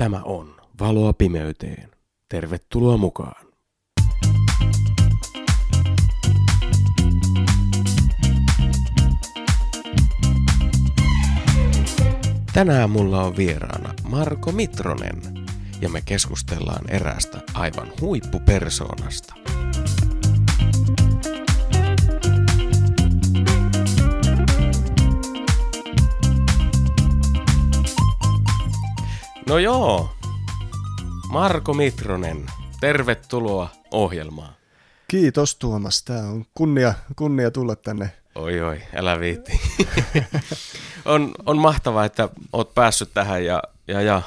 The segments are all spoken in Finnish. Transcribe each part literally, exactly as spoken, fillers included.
Tämä on Valoa pimeyteen. Tervetuloa mukaan. Tänään mulla on vieraana Marko Mitronen ja me keskustellaan eräästä aivan huippupersoonasta. No joo, Marko Mitronen, tervetuloa ohjelmaan. Kiitos Tuomas, tämä on kunnia, kunnia tulla tänne. Oi oi, älä viitti. on, on mahtavaa, että oot päässyt tähän ja, ja, ja.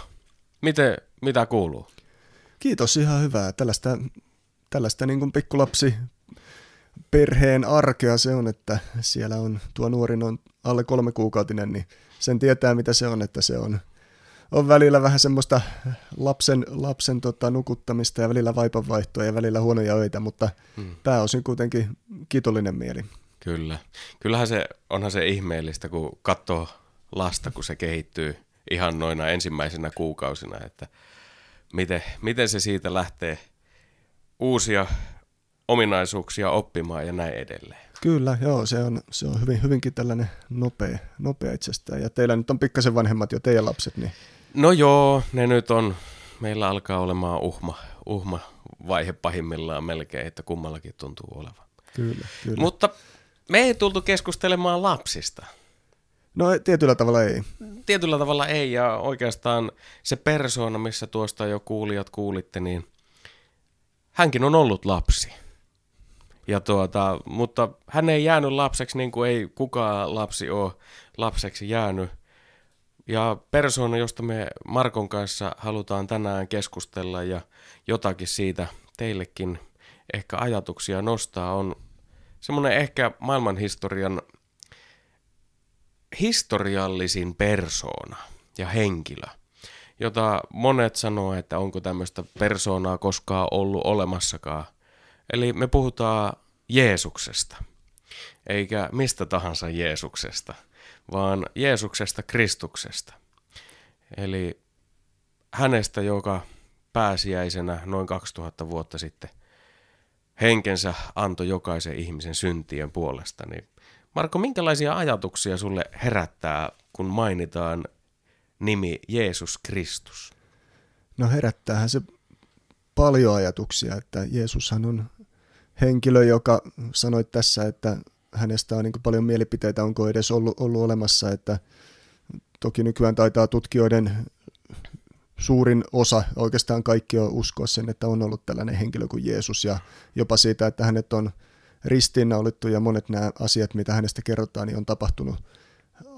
Miten, mitä kuuluu? Kiitos, ihan hyvää. Tällaista, tällaista niin kuin pikkulapsi perheen arkea se on, että siellä on tuo nuorin on alle kolme kuukautinen, niin sen tietää mitä se on, että se on. On välillä vähän semmoista lapsen, lapsen tota, nukuttamista ja välillä vaipanvaihtoa ja välillä huonoja öitä, mutta hmm. pääosin kuitenkin kiitollinen mieli. Kyllä. Kyllähän se, onhan se ihmeellistä, kun katsoo lasta, kun se kehittyy ihan noina ensimmäisenä kuukausina, että miten, miten se siitä lähtee uusia ominaisuuksia oppimaan ja näin edelleen. Kyllä, joo, se on, se on hyvin, hyvinkin tällainen nopea, nopea itsestään. Ja teillä nyt on pikkasen vanhemmat jo, teidän lapset, niin... No joo, ne nyt on. Meillä alkaa olemaan uhma, uhma vaihe pahimmillaan melkein, että kummallakin tuntuu olevan. Kyllä, kyllä. Mutta me ei tultu keskustelemaan lapsista. No tietyllä tavalla ei. Tietyllä tavalla ei, ja oikeastaan se persoona, missä tuosta jo kuulijat kuulitte, niin hänkin on ollut lapsi. Ja tuota, mutta hän ei jäänyt lapseksi, niin kuin ei kukaan lapsi ole lapseksi jäänyt. Ja persoona, josta me Markon kanssa halutaan tänään keskustella ja jotakin siitä teillekin ehkä ajatuksia nostaa, on semmoinen ehkä maailmanhistorian historiallisin persoona ja henkilö, jota monet sanoo, että onko tämmöistä persoonaa koskaan ollut olemassakaan. Eli me puhutaan Jeesuksesta, eikä mistä tahansa Jeesuksesta, vaan Jeesuksesta Kristuksesta. Eli hänestä, joka pääsiäisenä noin kaksituhatta vuotta sitten henkensä antoi jokaisen ihmisen syntien puolesta. Niin Marko, minkälaisia ajatuksia sulle herättää, kun mainitaan nimi Jeesus Kristus? No herättäähän se paljon ajatuksia, että Jeesushan on henkilö, joka sanoi tässä, että hänestä on niin kuin paljon mielipiteitä, onko edes ollut, ollut olemassa, että toki nykyään taitaa tutkijoiden suurin osa, oikeastaan kaikki on uskoa sen, että on ollut tällainen henkilö kuin Jeesus ja jopa siitä, että hänet on ristiinnaulittu ja monet nämä asiat, mitä hänestä kerrotaan, niin on tapahtunut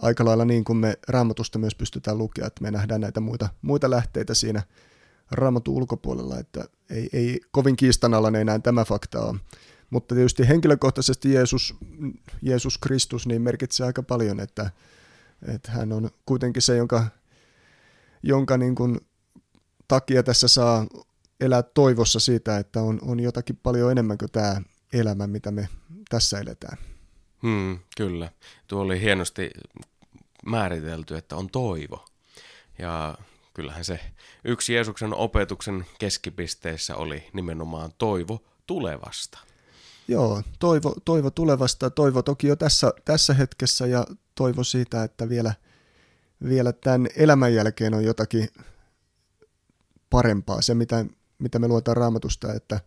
aika lailla niin kuin me Raamatusta myös pystytään lukemaan, että me nähdään näitä muita, muita lähteitä siinä Raamatun ulkopuolella, että ei, ei kovin kiistanalainen enää tämä fakta on. Mutta tietysti henkilökohtaisesti Jeesus, Jeesus Kristus niin merkitsee aika paljon, että, että hän on kuitenkin se, jonka, jonka niin kuin takia tässä saa elää toivossa siitä, että on, on jotakin paljon enemmän kuin tämä elämä, mitä me tässä eletään. Hmm, kyllä. Tuo oli hienosti määritelty, että on toivo. Ja kyllähän se yksi Jeesuksen opetuksen keskipisteissä oli nimenomaan toivo tulevasta. Joo, toivo, toivo tulevasta, toivo toki jo tässä, tässä hetkessä ja toivo siitä, että vielä, vielä tämän elämän jälkeen on jotakin parempaa. Se, mitä, mitä me luetaan Raamatusta, että,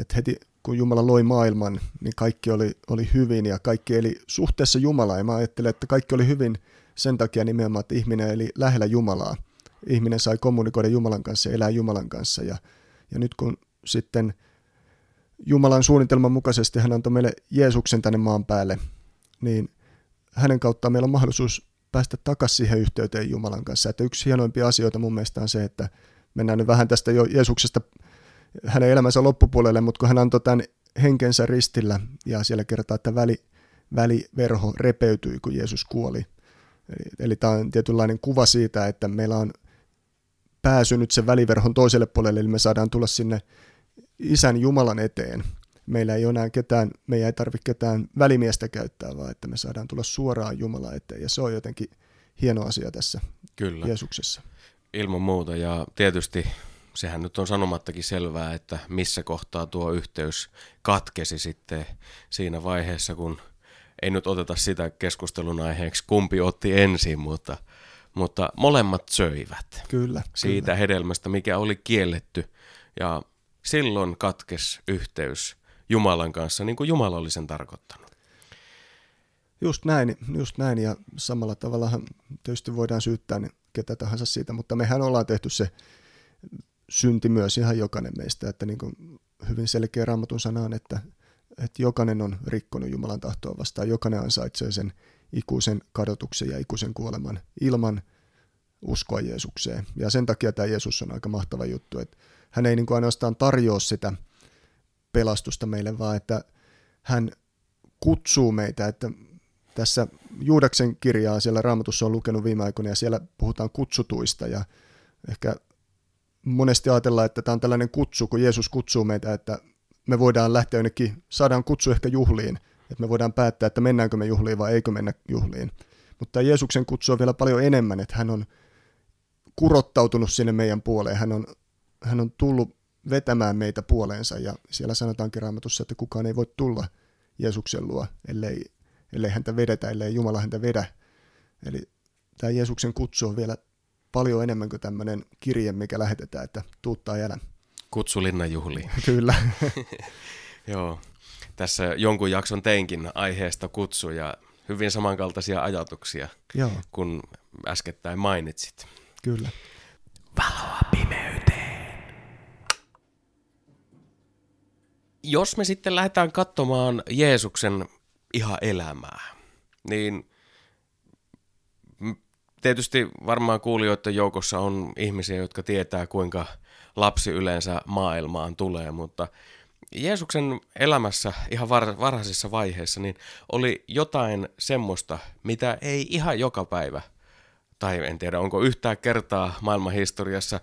että heti kun Jumala loi maailman, niin kaikki oli, oli hyvin ja kaikki eli suhteessa Jumalaa. Ja mä ajattelen, että kaikki oli hyvin sen takia nimenomaan, että ihminen eli lähellä Jumalaa. Ihminen sai kommunikoida Jumalan kanssa ja elää Jumalan kanssa. Ja, ja nyt kun sitten Jumalan suunnitelman mukaisesti hän antoi meille Jeesuksen tänne maan päälle, niin hänen kauttaan meillä on mahdollisuus päästä takaisin siihen yhteyteen Jumalan kanssa. Että yksi hienoimpia asioita mun mielestä on se, että mennään nyt vähän tästä jo Jeesuksesta hänen elämänsä loppupuolelle, mutta kun hän antoi tämän henkensä ristillä ja siellä kertaa, että väli, väliverho repeytyi, kun Jeesus kuoli. Eli, eli tämä on tietynlainen kuva siitä, että meillä on pääsy nyt sen väliverhon toiselle puolelle, eli me saadaan tulla sinne Isän Jumalan eteen. Meillä ei ole enää ketään, meidän ei tarvitse ketään välimiestä käyttää, vaan että me saadaan tulla suoraan Jumalan eteen, ja se on jotenkin hieno asia tässä. Kyllä. Jeesuksessa. ilman muuta, ja tietysti sehän nyt on sanomattakin selvää, että missä kohtaa tuo yhteys katkesi sitten siinä vaiheessa, kun ei nyt oteta sitä keskustelun aiheeksi, kumpi otti ensin, mutta, mutta molemmat söivät kyllä, siitä kyllä. hedelmästä, mikä oli kielletty, ja silloin katkesi yhteys Jumalan kanssa, niin kuin Jumala oli sen tarkoittanut. Just näin, just näin, ja samalla tavallahan tietysti voidaan syyttää niin ketä tahansa siitä, mutta mehän ollaan tehty se synti myös ihan jokainen meistä, että niin kuin hyvin selkeä Raamatun sanaan, että, että jokainen on rikkonut Jumalan tahtoa vastaan, jokainen ansaitsee sen ikuisen kadotuksen ja ikuisen kuoleman ilman uskoa Jeesukseen, ja sen takia tämä Jeesus on aika mahtava juttu, että hän ei niin kuin ainoastaan tarjoa sitä pelastusta meille, vaan että hän kutsuu meitä, että tässä Juudaksen kirjaa siellä Raamatussa on lukenut viime aikoina, ja siellä puhutaan kutsutuista, ja ehkä monesti ajatellaan, että tämä on tällainen kutsu, kun Jeesus kutsuu meitä, että me voidaan lähteä jonnekin, saadaan kutsu ehkä juhliin, että me voidaan päättää, että mennäänkö me juhliin vai eikö mennä juhliin. Mutta Jeesuksen kutsu on vielä paljon enemmän, että hän on kurottautunut sinne meidän puoleen, hän on, hän on tullut vetämään meitä puoleensa, ja siellä sanotaankin Raamatussa, että kukaan ei voi tulla Jeesuksen luo, ellei, ellei häntä vedetä, ellei Jumala häntä vedä. Eli tämä Jeesuksen kutsu on vielä paljon enemmän kuin tämmöinen kirje, mikä lähetetään, että tuuttaa jälä. Kutsulinnan juhliin. Kyllä. Joo, tässä jonkun jakson teinkin aiheesta kutsu ja hyvin samankaltaisia ajatuksia, joo, kun äskettäin mainitsit. Kyllä. Valoa pimeyteen. Jos me sitten lähdetään katsomaan Jeesuksen ihan elämää, niin tietysti varmaan kuulijoiden joukossa on ihmisiä, jotka tietää, kuinka lapsi yleensä maailmaan tulee, mutta Jeesuksen elämässä ihan varhaisessa vaiheessa niin oli jotain semmoista, mitä ei ihan joka päivä, tai en tiedä onko yhtään kertaa maailmanhistoriassa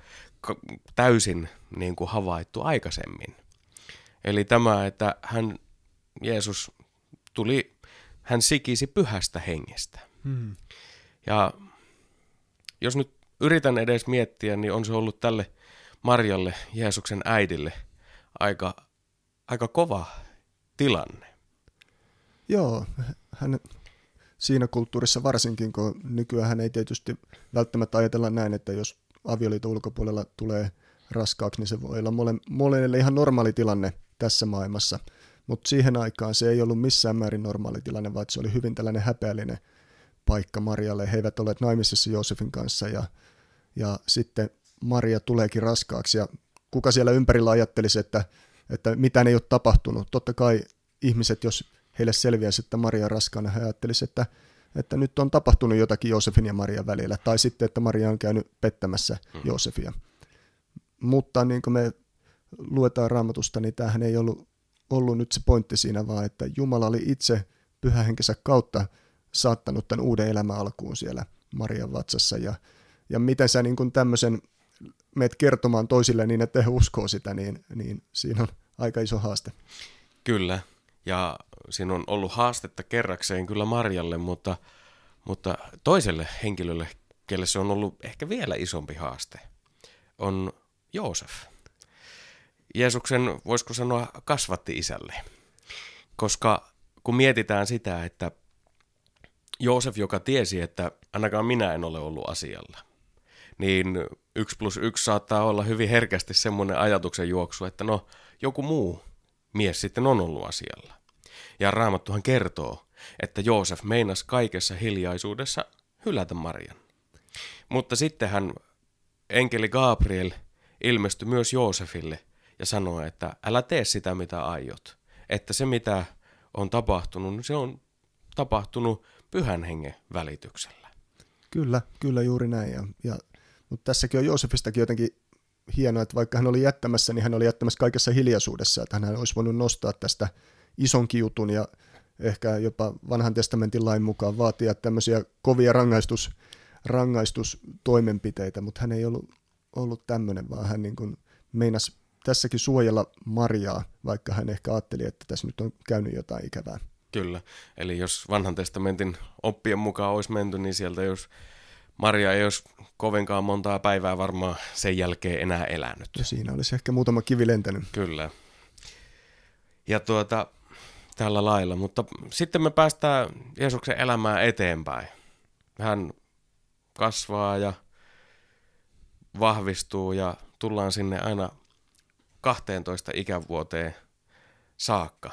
täysin niin kuin havaittu aikaisemmin. Eli tämä, että hän, Jeesus tuli, hän sikisi pyhästä hengestä. Hmm. Ja jos nyt yritän edes miettiä, niin on se ollut tälle Marjalle, Jeesuksen äidille, aika, aika kova tilanne. Joo, hän siinä kulttuurissa varsinkin, kun nykyään hän ei tietysti välttämättä ajatella näin, että jos avioliiton ulkopuolella tulee raskaaksi, niin se voi olla mole, molemmille ihan normaali tilanne tässä maailmassa. Mutta siihen aikaan se ei ollut missään määrin normaali tilanne, vaan se oli hyvin tällainen häpeällinen paikka Marjalle. He eivät olleet naimisissa Joosefin kanssa ja, ja sitten Maria tuleekin raskaaksi ja kuka siellä ympärillä ajattelisi, että, että mitään ei ole tapahtunut. Totta kai ihmiset, jos heille selviäisi, että Maria on raskaana, he ajattelisi, että, että nyt on tapahtunut jotakin Joosefin ja Marian välillä tai sitten, että Maria on käynyt pettämässä hmm. Joosefia. Mutta niin kuin me luetaan Raamatusta, niin tämähän ei ollut, ollut nyt se pointti siinä, vaan että Jumala oli itse pyhähenkensä kautta saattanut tämän uuden elämän alkuun siellä Marian vatsassa. Ja, ja miten sä niin kun tämmöisen meet kertomaan toisille niin, että he uskoo sitä, niin, niin siinä on aika iso haaste. Kyllä, ja siinä on ollut haastetta kerrakseen kyllä Marjalle, mutta, mutta toiselle henkilölle, kelle se on ollut ehkä vielä isompi haaste, on Joosef. Jeesuksen, voisiko sanoa, kasvatti isälle, koska kun mietitään sitä, että Joosef, joka tiesi, että ainakaan minä en ole ollut asialla, niin yksi plus yksi saattaa olla hyvin herkästi semmoinen ajatuksen juoksu, että no joku muu mies sitten on ollut asialla. Ja Raamattuhan kertoo, että Joosef meinasi kaikessa hiljaisuudessa hylätä Marian. Mutta sittenhän enkeli Gabriel ilmestyi myös Joosefille ja sanoi, että älä tee sitä mitä aiot, että se mitä on tapahtunut, se on tapahtunut Pyhän Hengen välityksellä. Kyllä, kyllä juuri näin. Ja, ja, mutta tässäkin on Joosefistakin jotenkin hienoa, että vaikka hän oli jättämässä, niin hän oli jättämässä kaikessa hiljaisuudessa, että hän olisi voinut nostaa tästä ison kiutun ja ehkä jopa vanhan testamentin lain mukaan vaatia tämmöisiä kovia rangaistus, rangaistustoimenpiteitä, mutta hän ei ollut, ollut tämmöinen, vaan hän niin kuin meinasi tässäkin suojella Mariaa, vaikka hän ehkä ajatteli, että tässä nyt on käynyt jotain ikävää. Kyllä, eli jos vanhan testamentin oppien mukaan olisi menty, niin sieltä jos Maria ei olisi kovinkaan montaa päivää varmaan sen jälkeen enää elänyt. Ja siinä olisi ehkä muutama kivi lentänyt. Kyllä. Ja tuota, tällä lailla. Mutta sitten me päästään Jeesuksen elämään eteenpäin. Hän kasvaa ja vahvistuu ja tullaan sinne aina kahteentoista ikävuoteen saakka.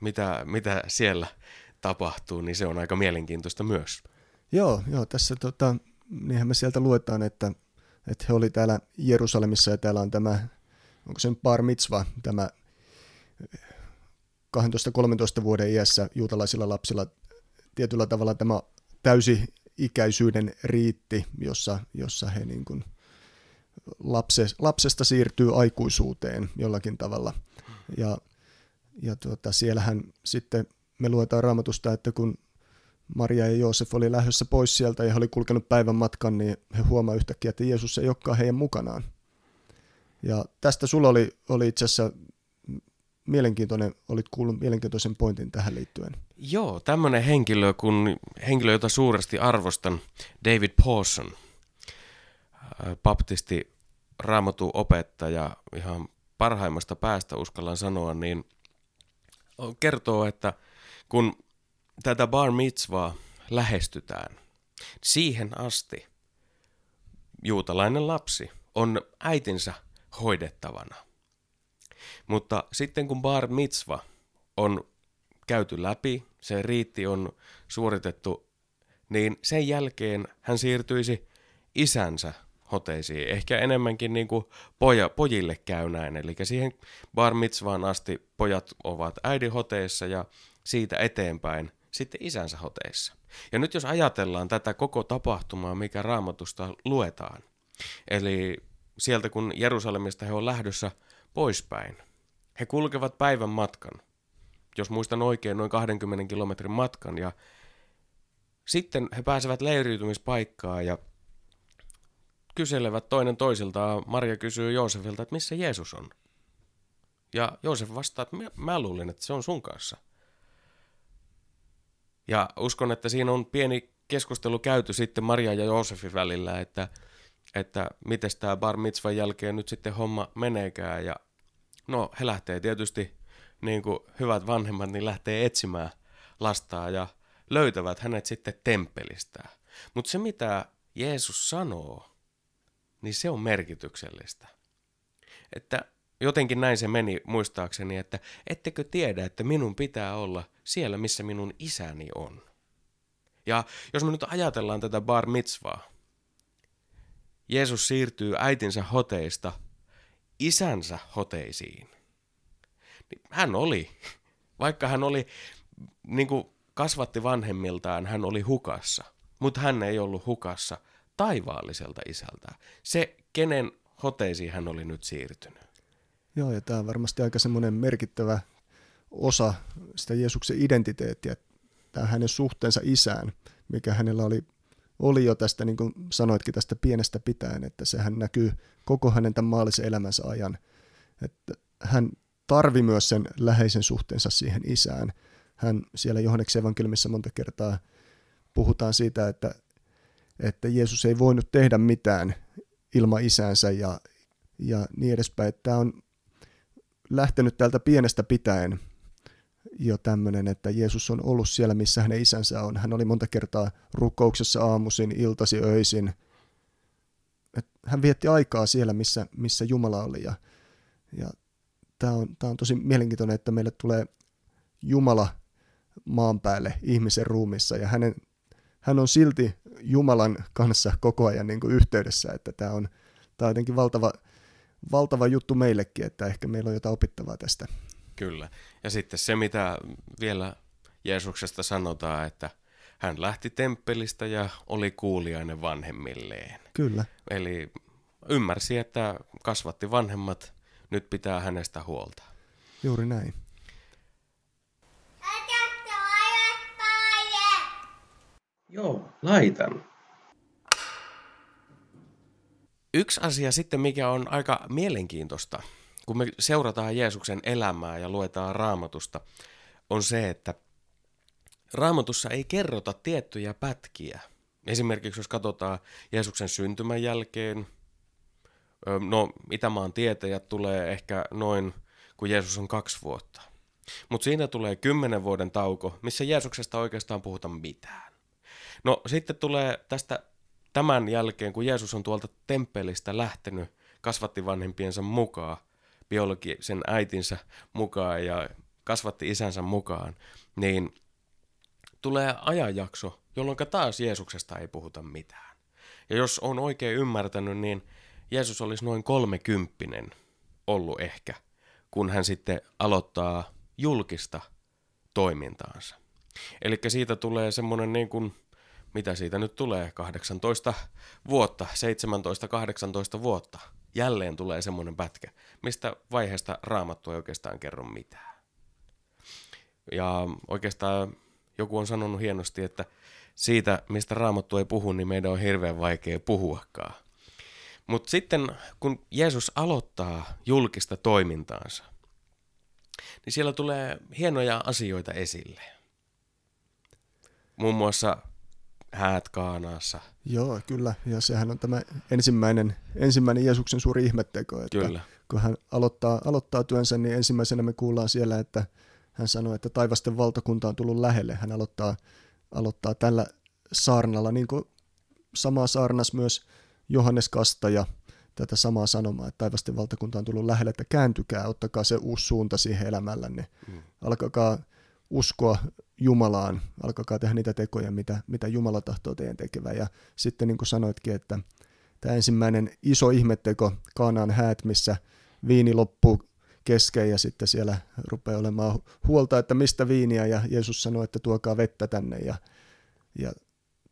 Mitä, mitä siellä tapahtuu, niin se on aika mielenkiintoista myös. Joo, joo tässä tota, niinhän me sieltä luetaan, että, että he oli täällä Jerusalemissa ja täällä on tämä, onko se nyt bar mitzva, tämä kaksitoista kolmetoista vuoden iässä juutalaisilla lapsilla tietyllä tavalla tämä täysi-ikäisyyden riitti, jossa, jossa he niin kuin lapses, lapsesta siirtyy aikuisuuteen jollakin tavalla. Ja, ja tuota, siellähän sitten me luetaan Raamatusta, että kun Maria ja Joosef oli lähdössä pois sieltä ja he oli kulkenut päivän matkan, niin he huomaa yhtäkkiä, että Jeesus ei olekaan heidän mukanaan. Ja tästä sulla oli, oli itse asiassa mielenkiintoinen, olit kuullut mielenkiintoisen pointin tähän liittyen. Joo, tämmöinen henkilö, kun, henkilö jota suuresti arvostan, David Pawson, baptisti, raamatun opettaja, ihan parhaimmasta päästä uskallan sanoa, niin kertoo, että kun tätä bar mitzvaa lähestytään, siihen asti juutalainen lapsi on äitinsä hoidettavana. Mutta sitten kun bar mitzva on käyty läpi, se riitti on suoritettu, niin sen jälkeen hän siirtyisi isänsä hoteisiin. Ehkä enemmänkin niin kuin poja, pojille käy näin. Eli siihen bar mitzvaan asti pojat ovat äidin hoteissa ja siitä eteenpäin sitten isänsä hoteissa. Ja nyt jos ajatellaan tätä koko tapahtumaa, mikä Raamatusta luetaan, eli sieltä kun Jerusalemista he on lähdössä poispäin, he kulkevat päivän matkan, jos muistan oikein noin kaksikymmentä kilometrin matkan, ja sitten he pääsevät leiriytymispaikkaan ja kyselevät toinen toisiltaan. Maria kysyy Joosefilta, että missä Jeesus on? Ja Joosef vastaa, että mä luulin, että se on sun kanssa. Ja uskon, että siinä on pieni keskustelu käyty sitten Maria ja Joosefin välillä, että, että miten tämä bar mitzvan jälkeen nyt sitten homma meneekään. Ja no, he lähtee tietysti, niin kuin hyvät vanhemmat, niin lähtee etsimään lastaa ja löytävät hänet sitten temppelistä. Mutta se, mitä Jeesus sanoo, niin se on merkityksellistä. Että jotenkin näin se meni muistaakseni, että ettekö tiedä, että minun pitää olla siellä, missä minun isäni on. Ja jos me nyt ajatellaan tätä bar mitzvaa, Jeesus siirtyy äitinsä hoteista isänsä hoteisiin. Hän oli, vaikka hän oli, niin kuin kasvatti vanhemmiltaan, hän oli hukassa, mutta hän ei ollut hukassa taivaalliselta isältään. Se, kenen hoteisiin hän oli nyt siirtynyt. Joo, ja tämä on varmasti aika semmoinen merkittävä osa sitä Jeesuksen identiteettiä, tämä hänen suhteensa isään, mikä hänellä oli, oli jo tästä, niin kuin sanoitkin, tästä pienestä pitäen, että sehän näkyy koko hänen tämän maallisen elämänsä ajan, että hän tarvi myös sen läheisen suhteensa siihen isään. Hän siellä Johanneksen evankeliumissa monta kertaa puhutaan siitä, että, että Jeesus ei voinut tehdä mitään ilman isäänsä ja, ja niin edespäin, että tämä on lähtenyt täältä pienestä pitäen jo tämmöinen, että Jeesus on ollut siellä, missä hänen isänsä on. Hän oli monta kertaa rukouksessa aamuisin, iltasi, öisin. Hän vietti aikaa siellä, missä, missä Jumala oli. Ja, ja tämä on, tämä on tosi mielenkiintoinen, että meille tulee Jumala maan päälle ihmisen ruumissa. Ja hänen, hän on silti Jumalan kanssa koko ajan niin kuin yhteydessä. Että tämä on, tämä on jotenkin valtava... Valtava juttu meillekin, että ehkä meillä on jotain opittavaa tästä. Kyllä. Ja sitten se, mitä vielä Jeesuksesta sanotaan, että hän lähti temppelistä ja oli kuuliainen vanhemmilleen. Kyllä. Eli ymmärsi, että kasvatti vanhemmat, nyt pitää hänestä huolta. Juuri näin. Laitatko ajat päälle? Joo, laitan. Yksi asia sitten, mikä on aika mielenkiintoista, kun me seurataan Jeesuksen elämää ja luetaan Raamatusta, on se, että Raamatussa ei kerrota tiettyjä pätkiä Esimerkiksi jos katsotaan Jeesuksen syntymän jälkeen, no Itämaan tietäjät tulee ehkä noin, kun Jeesus on kaksi vuotta. Mutta siinä tulee kymmenen vuoden tauko, missä Jeesuksesta oikeastaan puhuta mitään. No sitten tulee tästä tämän jälkeen, kun Jeesus on tuolta temppelistä lähtenyt kasvatti vanhempiensa mukaan, biologisen äitinsä mukaan ja kasvatti isänsä mukaan, niin tulee ajanjakso, jolloin taas Jeesuksesta ei puhuta mitään. Ja jos on oikein ymmärtänyt, niin Jeesus olisi noin kolmekymppinen ollut ehkä, kun hän sitten aloittaa julkista toimintaansa. Eli siitä tulee semmoinen niin kuin, mitä siitä nyt tulee, kahdeksantoista vuotta, seitsemäntoista kahdeksantoista vuotta. Jälleen tulee semmoinen pätkä, mistä vaiheesta Raamattu ei oikeastaan kerro mitään. Ja oikeastaan joku on sanonut hienosti, että siitä, mistä Raamattu ei puhu, niin meidän on hirveän vaikea puhuakaan. Mutta sitten, kun Jeesus aloittaa julkista toimintaansa, niin siellä tulee hienoja asioita esille. Muun muassa häät Kaanaassa. Joo, kyllä. Ja sehän on tämä ensimmäinen, ensimmäinen Jeesuksen suuri ihmetteko. Että kyllä. Kun hän aloittaa, aloittaa työnsä, niin ensimmäisenä me kuullaan siellä, että hän sanoi, että taivasten valtakunta on tullut lähelle. Hän aloittaa, aloittaa tällä saarnalla, niin kuin sama saarnas myös Johannes Kastaja tätä samaa sanomaa, että taivasten valtakunta on tullut lähelle, että kääntykää, ottakaa se uusi suunta siihen elämällänne. Mm. Alkakaa uskoa Jumalaan, alkakaa tehdä niitä tekoja, mitä, mitä Jumala tahtoo teidän tekevän. Ja sitten niin kuin sanoitkin, että tämä ensimmäinen iso ihmetteko, Kaanaan häät, missä viini loppuu kesken ja sitten siellä rupeaa olemaan huolta, että mistä viiniä, ja Jeesus sanoi, että tuokaa vettä tänne, ja, ja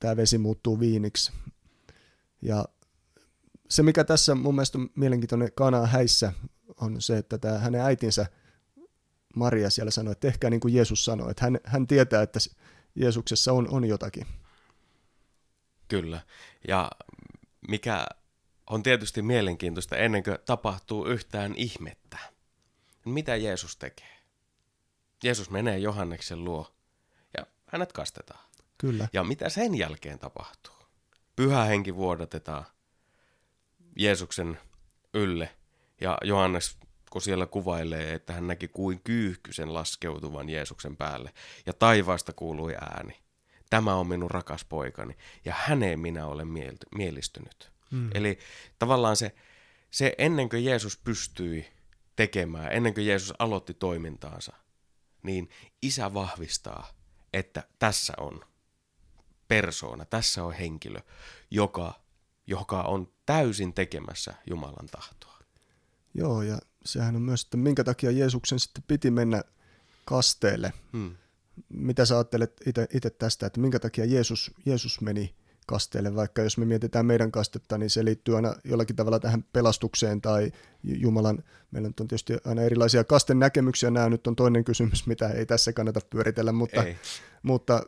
tämä vesi muuttuu viiniksi. Ja se, mikä tässä mun mielestä on mielenkiintoinen Kaanaan häissä, on se, että tämä hänen äitinsä Maria siellä sanoi, että tehkää niin kuin Jeesus sanoi, että hän, hän tietää, että Jeesuksessa on, on jotakin. Kyllä, ja mikä on tietysti mielenkiintoista, ennen kuin tapahtuu yhtään ihmettä, mitä Jeesus tekee? Jeesus menee Johanneksen luo ja hänet kastetaan. Kyllä. Ja mitä sen jälkeen tapahtuu? Pyhä henki vuodatetaan Jeesuksen ylle, ja Johannes, kun siellä kuvailee, että hän näki kuin kyyhkysen laskeutuvan Jeesuksen päälle, ja taivaasta kuului ääni. Tämä on minun rakas poikani, ja häneen minä olen miel- mielistynyt. Hmm. Eli tavallaan se, se ennen kuin Jeesus pystyi tekemään, ennen kuin Jeesus aloitti toimintaansa, niin isä vahvistaa, että tässä on persoona, tässä on henkilö, joka, joka on täysin tekemässä Jumalan tahtoa. Joo, ja sehän on myös, että minkä takia Jeesuksen sitten piti mennä kasteelle. Hmm. Mitä sä ajattelet itse tästä, että minkä takia Jeesus, Jeesus meni kasteelle, vaikka jos me mietitään meidän kastetta, niin se liittyy aina jollakin tavalla tähän pelastukseen tai Jumalan, meillä on tietysti aina erilaisia kasten näkemyksiä, nämä nyt on toinen kysymys, mitä ei tässä kannata pyöritellä, mutta, mutta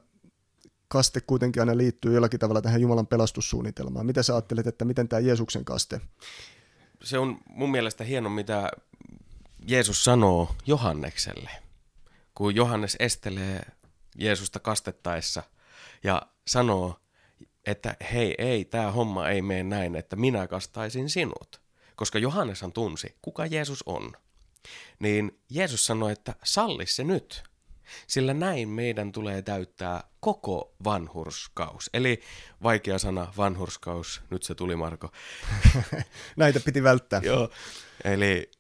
kaste kuitenkin aina liittyy jollakin tavalla tähän Jumalan pelastussuunnitelmaan. Mitä sä ajattelet, että miten tämä Jeesuksen kaste? Se on mun mielestä hieno, mitä Jeesus sanoo Johannekselle, kun Johannes estelee Jeesusta kastettaessa ja sanoo, että hei, ei, tämä homma ei mene näin, että minä kastaisin sinut. Koska Johanneshan tunsi, kuka Jeesus on. Niin Jeesus sanoi, että salli se nyt, sillä näin meidän tulee täyttää koko vanhurskaus. Eli vaikea sana, vanhurskaus, nyt se tuli Marko. Näitä piti välttää. Joo. Eli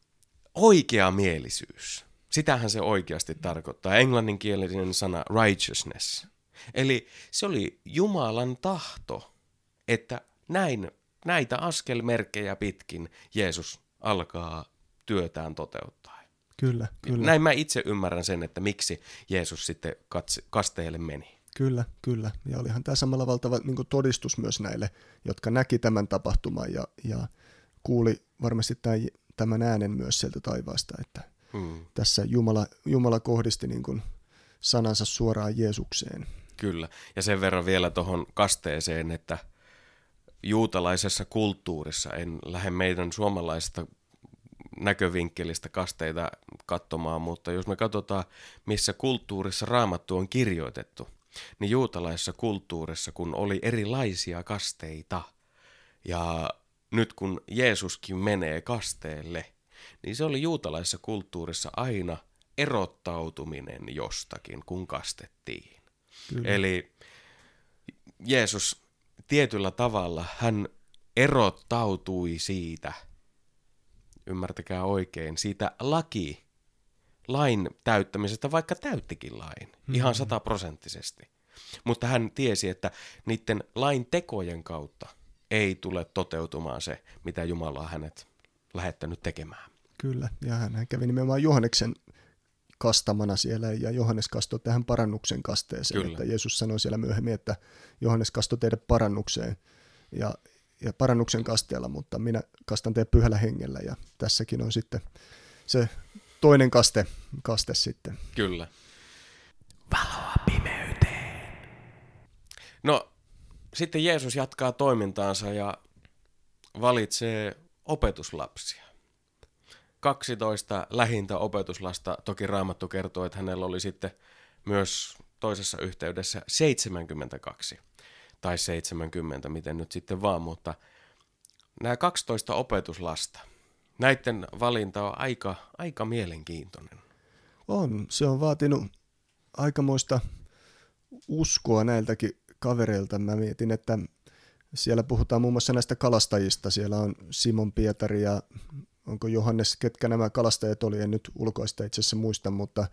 oikeamielisyys, sitähän se oikeasti tarkoittaa. Englanninkielinen sana righteousness. Eli se oli Jumalan tahto, että näin, näitä askelmerkkejä pitkin Jeesus alkaa työtään toteuttaa. Kyllä, kyllä. Näin mä itse ymmärrän sen, että miksi Jeesus sitten kasteelle meni. Kyllä, kyllä. Ja olihan tämä samalla valtava niin kuin todistus myös näille, jotka näki tämän tapahtuman ja, ja kuuli varmasti tämän, tämän äänen myös sieltä taivaasta, että hmm. tässä Jumala, Jumala kohdisti niin kuin sanansa suoraan Jeesukseen. Kyllä, ja sen verran vielä tuohon kasteeseen, että juutalaisessa kulttuurissa, en lähde meidän suomalaisesta näkövinkkelistä kasteita katsomaan, mutta jos me katsotaan, missä kulttuurissa Raamattu on kirjoitettu, niin juutalaisessa kulttuurissa, kun oli erilaisia kasteita, ja nyt kun Jeesuskin menee kasteelle, niin se oli juutalaisessa kulttuurissa aina erottautuminen jostakin, kun kastettiin. Kyllä. Eli Jeesus tietyllä tavalla, hän erottautui siitä, ymmärtäkää oikein, siitä laki, lain täyttämisestä, vaikka täyttikin lain, mm-hmm. ihan sataprosenttisesti. Mutta hän tiesi, että niiden lain tekojen kautta ei tule toteutumaan se, mitä Jumala on hänet lähettänyt tekemään. Kyllä, ja hän kävi nimenomaan Johanneksen kastamana siellä, ja Johannes kastoi tähän parannuksen kasteeseen. Kyllä. Että Jeesus sanoi siellä myöhemmin, että Johannes kastoi teidät parannukseen, ja, ja parannuksen kasteella, mutta minä kastan teidät pyhällä hengellä, ja tässäkin on sitten se toinen kaste, kaste sitten. Kyllä. Valoa pimeyteen. No, sitten Jeesus jatkaa toimintaansa ja valitsee opetuslapsia. kaksitoista lähintä opetuslasta, toki Raamattu kertoo, että hänellä oli sitten myös toisessa yhteydessä seitsemänkymmentäkaksi tai seitsemänkymmentä, miten nyt sitten vaan, mutta nämä kaksitoista opetuslasta, näiden valinta on aika, aika mielenkiintoinen. On, se on vaatinut aikamoista uskoa näiltäkin kavereilta. Mä mietin, että siellä puhutaan muun muassa näistä kalastajista, siellä on Simon Pietari ja onko Johannes, ketkä nämä kalastajat oli, en nyt ulkoista itse asiassa muista, mutta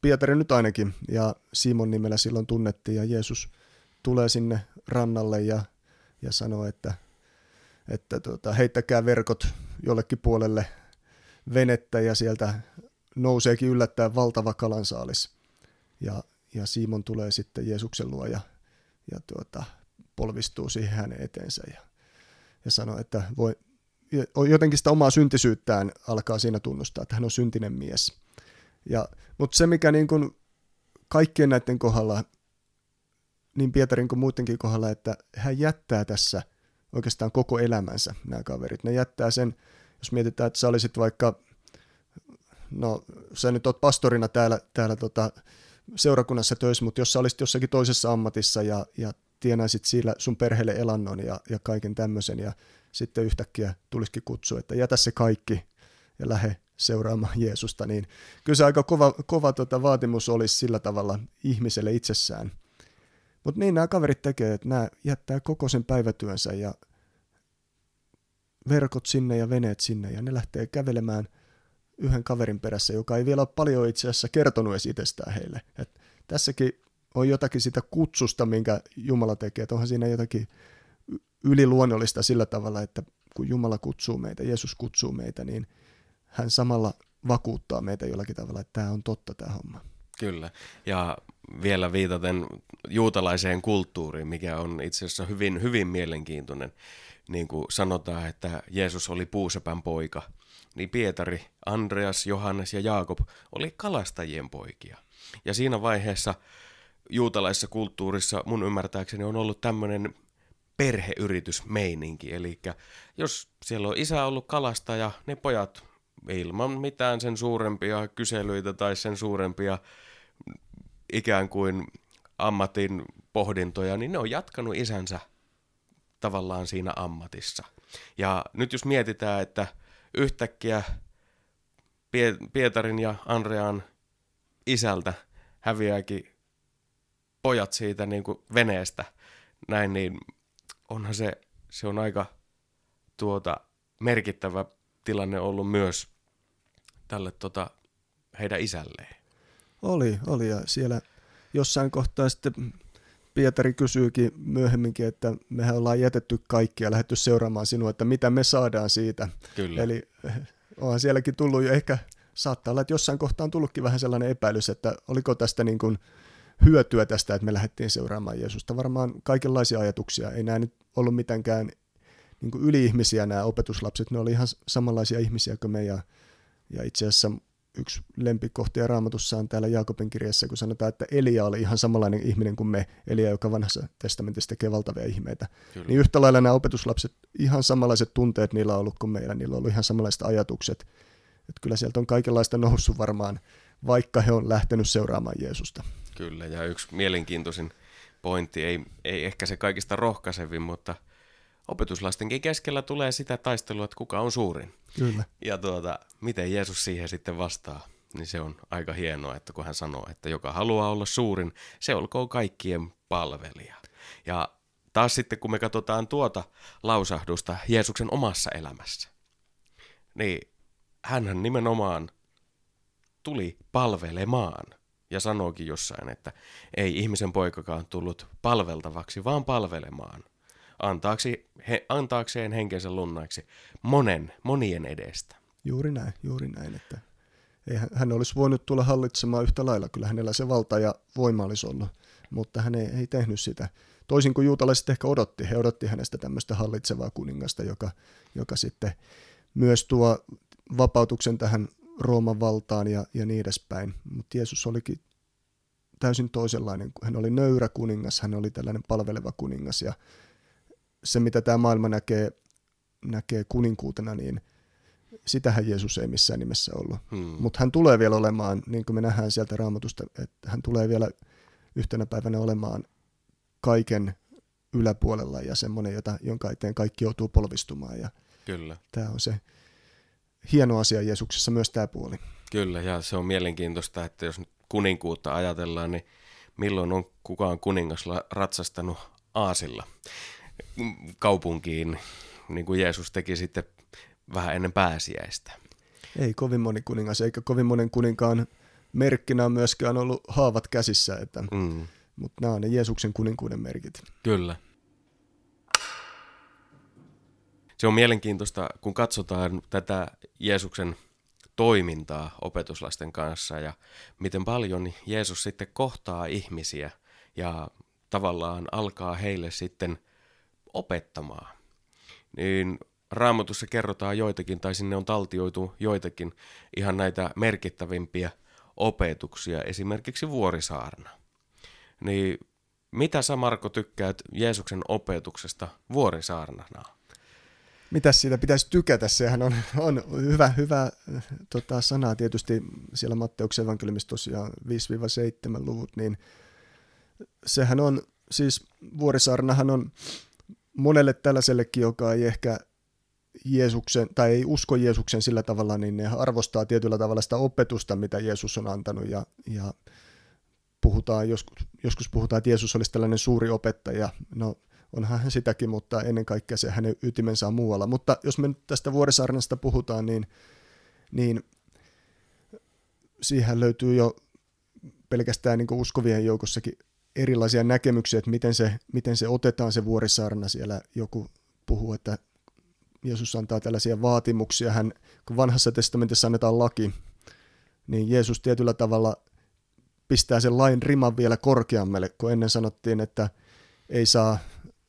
Pietari nyt ainakin ja Simon nimellä silloin tunnettiin ja Jeesus tulee sinne rannalle ja, ja sanoo, että, että tuota, heittäkää verkot jollekin puolelle venettä ja sieltä nouseekin yllättäen valtava kalansaalis ja, ja Simon tulee sitten Jeesuksen luo ja, ja tuota, polvistuu siihen hänen eteensä ja, ja sanoo, että voi jotenkin sitä omaa syntisyyttään alkaa siinä tunnustaa, että hän on syntinen mies. Ja, mutta se, mikä niin kuin kaikkien näiden kohdalla, niin Pietarin kuin muidenkin kohdalla, että hän jättää tässä oikeastaan koko elämänsä nämä kaverit. Ne jättää sen, jos mietitään, että sä olisit vaikka, no sä nyt oot pastorina täällä, täällä tota, seurakunnassa töissä, mutta jos sä olisit jossakin toisessa ammatissa ja, ja tienaisit sillä sun perheelle elannon ja, ja kaiken tämmöisen ja sitten yhtäkkiä tulisikin kutsua, että jätä se kaikki ja lähde seuraamaan Jeesusta, niin kyllä se aika kova, kova tota vaatimus olisi sillä tavalla ihmiselle itsessään. Mutta niin nämä kaverit tekee, että nämä jättää koko sen päivätyönsä ja verkot sinne ja veneet sinne ja ne lähtee kävelemään yhden kaverin perässä, joka ei vielä ole paljon itse asiassa kertonut edes itsestään heille. Et tässäkin on jotakin sitä kutsusta, minkä Jumala tekee, että onhan siinä jotakin yliluonnollista sillä tavalla, että kun Jumala kutsuu meitä, Jeesus kutsuu meitä, niin hän samalla vakuuttaa meitä jollakin tavalla, että tämä on totta tämä homma. Kyllä, ja vielä viitaten juutalaiseen kulttuuriin, mikä on itse asiassa hyvin, hyvin mielenkiintoinen. Niin kuin sanotaan, että Jeesus oli puusepän poika, niin Pietari, Andreas, Johannes ja Jaakob oli kalastajien poikia. Ja siinä vaiheessa juutalaisessa kulttuurissa mun ymmärtääkseni on ollut tämmöinen perheyritysmeininki, eli jos siellä on isä ollut kalastaja, ne pojat ilman mitään sen suurempia kyselyitä tai sen suurempia ikään kuin ammatin pohdintoja, niin ne on jatkanut isänsä tavallaan siinä ammatissa. Ja nyt jos mietitään, että yhtäkkiä Pietarin ja Andrean isältä häviääkin pojat siitä niin kuin veneestä, näin, niin onhan se, se on aika tuota, merkittävä tilanne ollut myös tälle tota, heidän isälleen. Oli, oli ja siellä jossain kohtaa sitten Pietari kysyykin myöhemminkin, että mehän ollaan jätetty kaikki ja lähdetty seuraamaan sinua, että mitä me saadaan siitä. Kyllä. Eli onhan sielläkin tullut jo ehkä, saattaa olla, että jossain kohtaa on tullutkin vähän sellainen epäilys, että oliko tästä niin kuin hyötyä tästä, että me lähdettiin seuraamaan Jeesusta. Varmaan kaikenlaisia ajatuksia. Ei nämä nyt ollut mitenkään niin kuin yli-ihmisiä nämä opetuslapset. Ne oli ihan samanlaisia ihmisiä kuin me. Ja, ja itse asiassa yksi lempikohtia Raamatussa on täällä Jaakobin kirjassa, kun sanotaan, että Elia oli ihan samanlainen ihminen kuin me. Elia, joka vanhassa testamentissa tekee valtavia ihmeitä. Kyllä. Niin yhtä lailla nämä opetuslapset, ihan samanlaiset tunteet niillä on ollut kuin meillä. Niillä on ollut ihan samanlaiset ajatukset. Että kyllä sieltä on kaikenlaista noussut varmaan, vaikka he on lähtenyt seuraamaan Jeesusta. Kyllä, ja yksi mielenkiintoisin pointti, ei, ei ehkä se kaikista rohkaisevin, mutta opetuslastenkin keskellä tulee sitä taistelua, että kuka on suurin. Kyllä. Ja tuota, miten Jeesus siihen sitten vastaa, niin se on aika hienoa, että kun hän sanoo, että joka haluaa olla suurin, se olkoon kaikkien palvelija. Ja taas sitten, kun me katsotaan tuota lausahdusta Jeesuksen omassa elämässä, niin hänhän nimenomaan tuli palvelemaan. Ja sanookin jossain, että ei ihmisen poikakaan tullut palveltavaksi, vaan palvelemaan. Antaaksi, he, antaakseen henkensä lunnaiksi monen, monien edestä. Juuri näin, juuri näin. Että ei, hän olisi voinut tulla hallitsemaan yhtä lailla. Kyllä hänellä se valta ja voima olisi ollut, mutta hän ei, ei tehnyt sitä. Toisin kuin juutalaiset ehkä odotti. He odotti hänestä tämmöistä hallitsevaa kuningasta, joka, joka sitten myös tuo vapautuksen tähän Rooman valtaan ja, ja niin edespäin. Mutta Jeesus olikin täysin toisenlainen. Hän oli nöyrä kuningas, hän oli tällainen palveleva kuningas. Ja se, mitä tämä maailma näkee, näkee kuninkuutena, niin sitähän Jeesus ei missään nimessä ollut. Hmm. Mutta hän tulee vielä olemaan, niin kuin me nähdään sieltä Raamatusta, että hän tulee vielä yhtenä päivänä olemaan kaiken yläpuolella ja semmoinen, jota, jonka eteen kaikki joutuu polvistumaan. Ja kyllä. Tämä on se hieno asia Jeesuksessa myös tämä puoli. Kyllä, ja se on mielenkiintoista, että jos nyt kuninkuutta ajatellaan, niin milloin on kukaan kuningas ratsastanut aasilla kaupunkiin, niin kuin Jeesus teki sitten vähän ennen pääsiäistä. Ei kovin moni kuningas, eikä kovin monen kuninkaan merkkinä on myöskään ollut haavat käsissä, että, mm. mutta nämä on ne Jeesuksen kuninkuuden merkit. Kyllä. Se on mielenkiintoista, kun katsotaan tätä Jeesuksen toimintaa opetuslasten kanssa ja miten paljon Jeesus sitten kohtaa ihmisiä ja tavallaan alkaa heille sitten opettamaan. Niin Raamatussa kerrotaan joitakin, tai sinne on taltioitu joitakin ihan näitä merkittävimpiä opetuksia, esimerkiksi vuorisaarna. Niin mitä sä, Marko, tykkäät Jeesuksen opetuksesta vuorisaarnana? Mitäs siitä pitäisi tykätä? Sehän on, on hyvä, hyvä tota, sana tietysti siellä Matteuksen evankeliumissa tosiaan viisi seitsemän luvut, niin sehän on, siis vuorisaarnahan on monelle tällaisellekin, joka ei ehkä Jeesuksen, tai ei usko Jeesuksen sillä tavalla, niin ne arvostaa tietyllä tavalla sitä opetusta, mitä Jeesus on antanut, ja, ja puhutaan, joskus, joskus puhutaan, että Jeesus olisi tällainen suuri opettaja, no onhan hän sitäkin, mutta ennen kaikkea se hänen ytimensä on muualla. Mutta jos me nyt tästä vuorisaarnasta puhutaan, niin, niin siihen löytyy jo pelkästään niin kuin uskovien joukossakin erilaisia näkemyksiä, että miten se, miten se otetaan se vuorisaarna. Siellä joku puhuu, että Jeesus antaa tällaisia vaatimuksia. Hän, kun vanhassa testamentissa annetaan laki, niin Jeesus tietyllä tavalla pistää sen lain riman vielä korkeammalle, kun ennen sanottiin, että ei saa...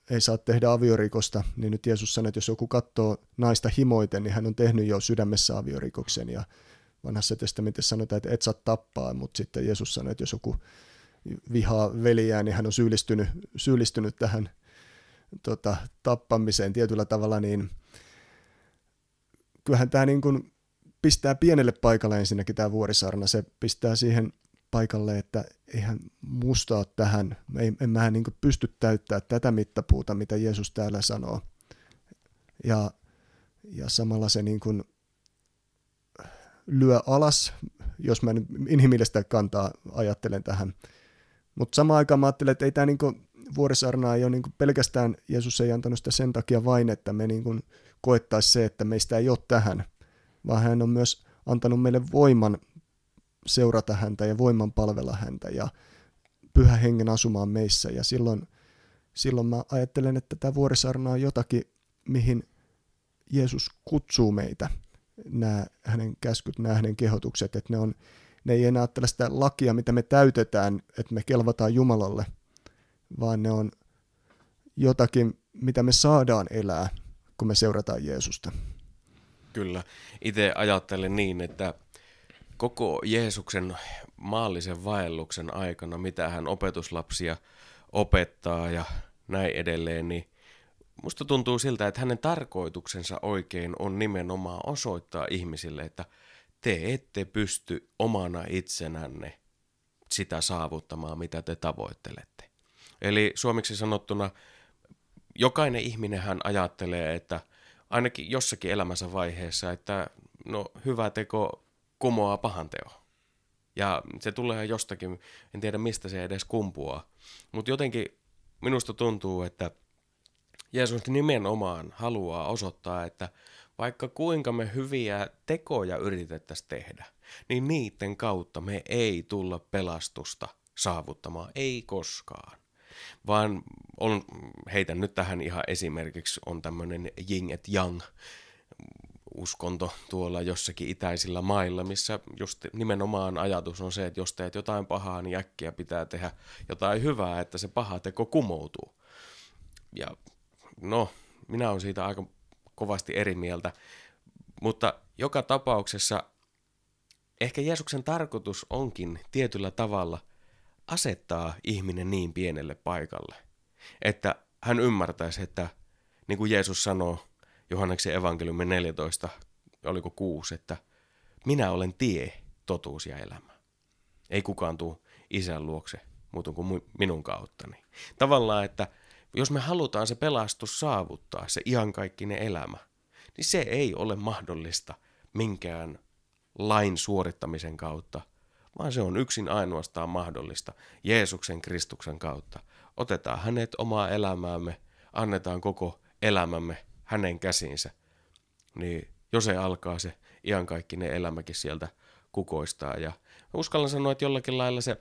ei saa tehdä aviorikosta, niin nyt Jeesus sanoi, että jos joku katsoo naista himoiten, niin hän on tehnyt jo sydämessä aviorikoksen. Ja vanhassa testamentissa sanotaan, että et saa tappaa, mutta sitten Jeesus sanoi, että jos joku vihaa veljää, niin hän on syyllistynyt, syyllistynyt tähän tota, tappamiseen tietyllä tavalla. Niin kyllähän tämä niin kuin pistää pienelle paikalle ensinnäkin tämä vuorisaarna, se pistää siihen paikalle, että eihän musta ole tähän, en mä niin kuin pysty täyttämään tätä mittapuuta, mitä Jeesus täällä sanoo. Ja, ja samalla se niin kuin lyö alas, jos mä nyt inhimillistä kantaa ajattelen tähän. Mutta samaan aikaan mä ajattelen, että ei tämä niin kuin vuorisaarna ei ole niin kuin pelkästään, Jeesus ei antanut sitä sen takia vain, että me niin kuin koettaisiin se, että meistä ei ole tähän, vaan hän on myös antanut meille voiman seurata häntä ja voiman palvella häntä ja pyhän hengen asumaan meissä. Ja silloin, silloin mä ajattelen, että tämä vuorisaarna on jotakin, mihin Jeesus kutsuu meitä, nämä hänen käskyt, nämä hänen kehotukset, että ne, on, ne ei enää ole tällaista lakia, mitä me täytetään, että me kelvataan Jumalalle, vaan ne on jotakin, mitä me saadaan elää, kun me seurataan Jeesusta. Kyllä, itse ajattelen niin, että koko Jeesuksen maallisen vaelluksen aikana, mitä hän opetuslapsia opettaa ja näin edelleen, niin musta tuntuu siltä, että hänen tarkoituksensa oikein on nimenomaan osoittaa ihmisille, että te ette pysty omana itsenänne sitä saavuttamaan, mitä te tavoittelette. Eli suomeksi sanottuna jokainen ihminenhän ajattelee, että ainakin jossakin elämänsä vaiheessa, että no hyvä teko kumoaa pahan teon. Ja se tulee jostakin, en tiedä mistä se edes kumpuaa, mutta jotenkin minusta tuntuu, että Jeesus nimenomaan haluaa osoittaa, että vaikka kuinka me hyviä tekoja yritettäisiin tehdä, niin niiden kautta me ei tulla pelastusta saavuttamaan, ei koskaan. Vaan on, heitän nyt tähän ihan esimerkiksi, on tämmöinen yin et yang uskonto tuolla jossakin itäisillä mailla, missä just nimenomaan ajatus on se, että jos teet jotain pahaa, niin äkkiä pitää tehdä jotain hyvää, että se paha teko kumoutuu. Ja no, minä olen siitä aika kovasti eri mieltä, mutta joka tapauksessa ehkä Jeesuksen tarkoitus onkin tietyllä tavalla asettaa ihminen niin pienelle paikalle, että hän ymmärtäisi, että niin kuin Jeesus sanoo Johanneksen evankeliumin neljätoista, oliko kuusi, että minä olen tie, totuus ja elämä. Ei kukaan tule isän luokse muuten kuin minun kauttani. Tavallaan, että jos me halutaan se pelastus saavuttaa, se iankaikkinen elämä, niin se ei ole mahdollista minkään lain suorittamisen kautta, vaan se on yksin ainoastaan mahdollista Jeesuksen Kristuksen kautta. Otetaan hänet omaa elämäämme, annetaan koko elämämme hänen käsiinsä. Niin jos se alkaa se iankaikkinen elämäkin sieltä kukoistaa. Ja uskallan sanoa, että jollakin lailla se,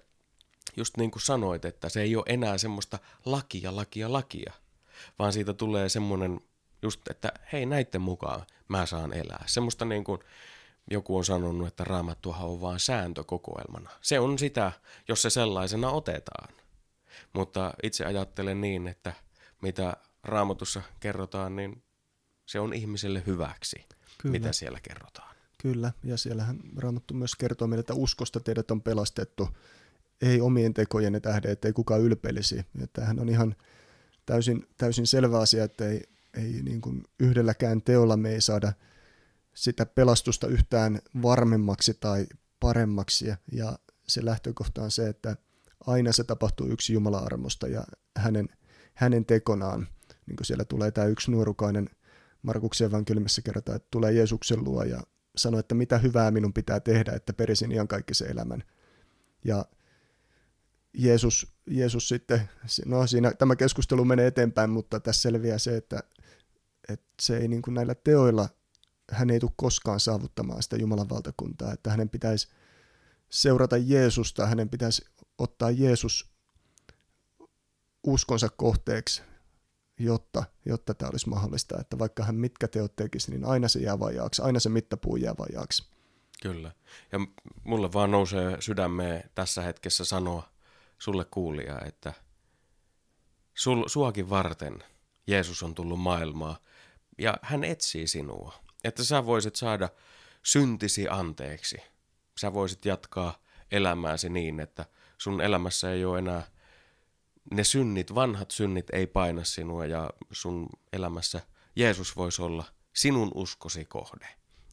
just niin kuin sanoit, että se ei ole enää semmoista lakia, lakia, lakia, vaan siitä tulee semmoinen just, että hei näiden mukaan mä saan elää. Semmoista niin kuin joku on sanonut, että Raamattuhan on vaan sääntökokoelmana. Se on sitä, jos se sellaisena otetaan. Mutta itse ajattelen niin, että mitä Raamatussa kerrotaan, niin se on ihmiselle hyväksi, Kyllä. mitä siellä kerrotaan. Kyllä, ja siellähän Raamattu myös kertoo meille, että uskosta teidät on pelastettu. Ei omien tekojen tähden, ettei kukaan ylpeilisi. Ja tämähän on ihan täysin, täysin selvä asia, että ei, ei niin kuin yhdelläkään teolla me ei saada sitä pelastusta yhtään varmemmaksi tai paremmaksi. Ja se lähtökohta on se, että aina se tapahtuu yksi Jumalan armosta ja hänen, hänen tekonaan. Niin kuin siellä tulee tämä yksi nuorukainen Markuksen evankeliumissa kertaa, että tulee Jeesuksen luo ja sanoo, että mitä hyvää minun pitää tehdä, että perisin iankaikkisen elämän. Ja Jeesus, Jeesus sitten, no siinä tämä keskustelu menee eteenpäin, mutta tässä selviää se, että, että se ei niin kuin näillä teoilla, hän ei tule koskaan saavuttamaan sitä Jumalan valtakuntaa, että hänen pitäisi seurata Jeesusta, hänen pitäisi ottaa Jeesus uskonsa kohteeksi, jotta, jotta tämä olisi mahdollista, että vaikka hän mitkä teot tekisi, niin aina se jää vajaaksi, aina se mittapuu jää vajaaksi. Kyllä, ja mulle vaan nousee sydämeen tässä hetkessä sanoa, sulle kuulija, että sul, suakin varten Jeesus on tullut maailmaa ja hän etsii sinua, että sä voisit saada syntisi anteeksi. Sä voisit jatkaa elämääsi niin, että sun elämässä ei ole enää ne synnit, vanhat synnit ei paina sinua ja sun elämässä Jeesus voisi olla sinun uskosi kohde.